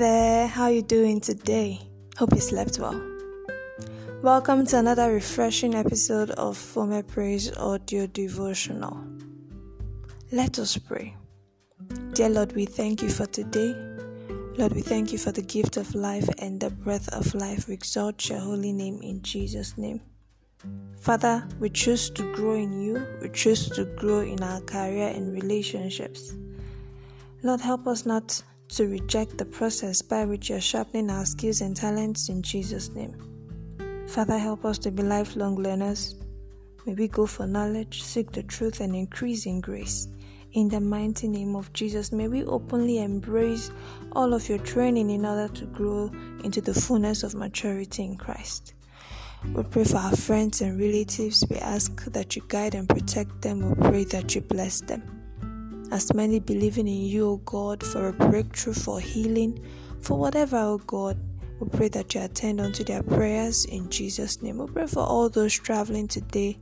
there, how you doing today? Hope you slept well. Welcome to another refreshing episode of Former Praise Audio Devotional. Let us pray. Dear Lord, we thank you for today. Lord, we thank you for the gift of life and the breath of life. We exalt your holy name in Jesus' name. Father, we choose to grow in you. We choose to grow in our career and relationships. Lord, help us not to reject the process by which you're sharpening our skills and talents in Jesus' name. Father, help us to be lifelong learners. May we go for knowledge, seek the truth, and increase in grace. In the mighty name of Jesus, may we openly embrace all of your training in order to grow into the fullness of maturity in Christ. We pray for our friends and relatives. We ask that you guide and protect them. We pray that you bless them. As many believing in you, O God, for a breakthrough, for healing, for whatever, O God, we pray that you attend unto their prayers in Jesus' name. We pray for all those traveling today.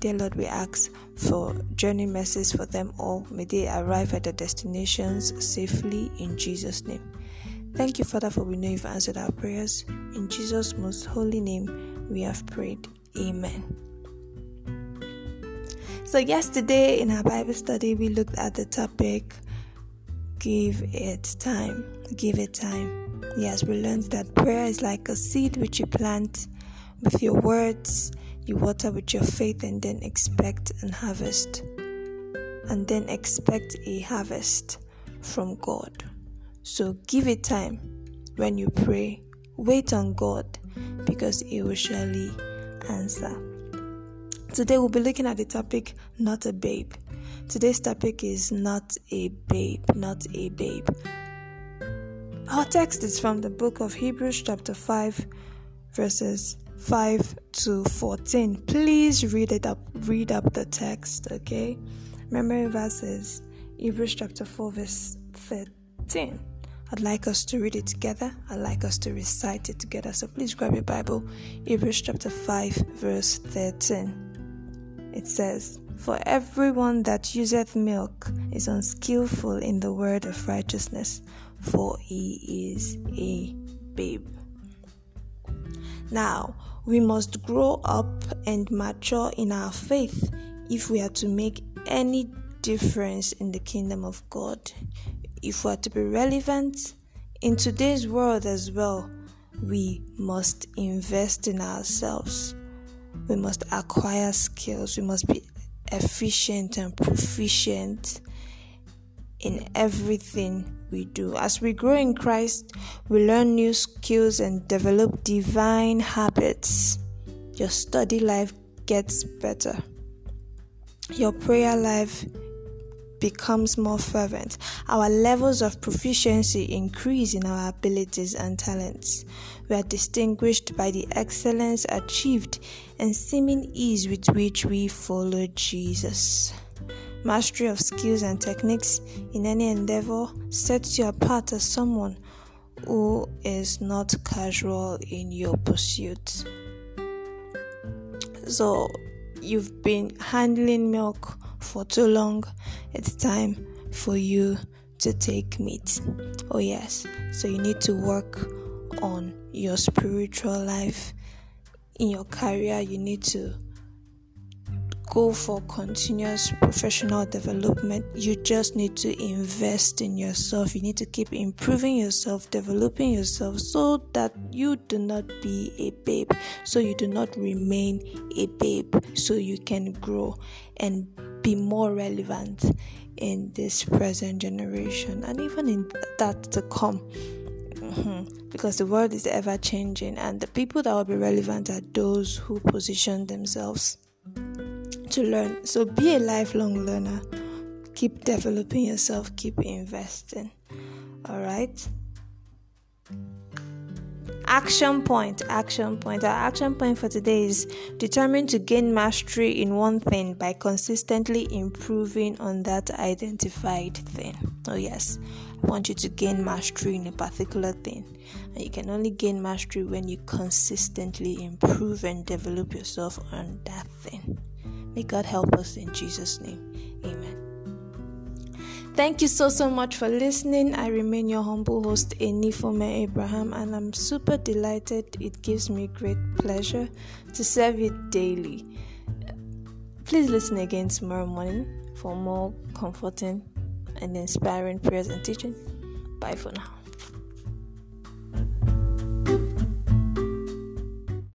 Dear Lord, we ask for journey mercies for them all. May they arrive at their destinations safely in Jesus' name. Thank you, Father, for we know you've answered our prayers. In Jesus' most holy name, we have prayed. Amen. So yesterday in our Bible study, we looked at the topic, give it time. Yes, we learned that prayer is like a seed which you plant with your words, you water with your faith, and then expect a harvest. And then expect a harvest from God. So give it time when you pray. Wait on God because He will surely answer. Today we'll be looking at the topic, not a babe. Today's topic is not a babe. Our text is from the book of Hebrews chapter 5, verses 5 to 14. Please read up the text, okay? Memory verses, Hebrews chapter 4, verse 13. I'd like us to read it together. I'd like us to recite it together. So please grab your Bible, Hebrews chapter 5, verse 13. It says, "For everyone that useth milk is unskillful in the word of righteousness, for he is a babe." Now, we must grow up and mature in our faith if we are to make any difference in the kingdom of God. If we are to be relevant in today's world as well, we must invest in ourselves. We must acquire skills. We must be efficient and proficient in everything we do. As we grow in Christ, we learn new skills and develop divine habits. Your study life gets better. Your prayer life becomes more fervent. Our levels of proficiency increase in our abilities and talents. We are distinguished by the excellence achieved and seeming ease with which we follow Jesus. Mastery of skills and techniques in any endeavor sets you apart as someone who is not casual in your pursuit. So, you've been handling milk for too long. It's time for you to take meat. Oh yes, so you need to work on your spiritual life. In your career, you need to go for continuous professional development. You just need to invest in yourself. You need to keep improving yourself, developing yourself, so that you do not be a babe, so you do not remain a babe, so you can grow and be more relevant in this present generation and even in that to come. Because the world is ever changing, and the people that will be relevant are those who position themselves to learn. So be a lifelong learner. Keep developing yourself. Keep investing. All right. Action point. Our action point for today is determined to gain mastery in one thing by consistently improving on that identified thing. Oh yes, I want you to gain mastery in a particular thing. And you can only gain mastery when you consistently improve and develop yourself on that thing. May God help us in Jesus' name. Amen. Thank you so much for listening. I remain your humble host, Enifome Abraham, and I'm super delighted. It gives me great pleasure to serve you daily. Please listen again tomorrow morning for more comforting and inspiring prayers and teaching. Bye for now.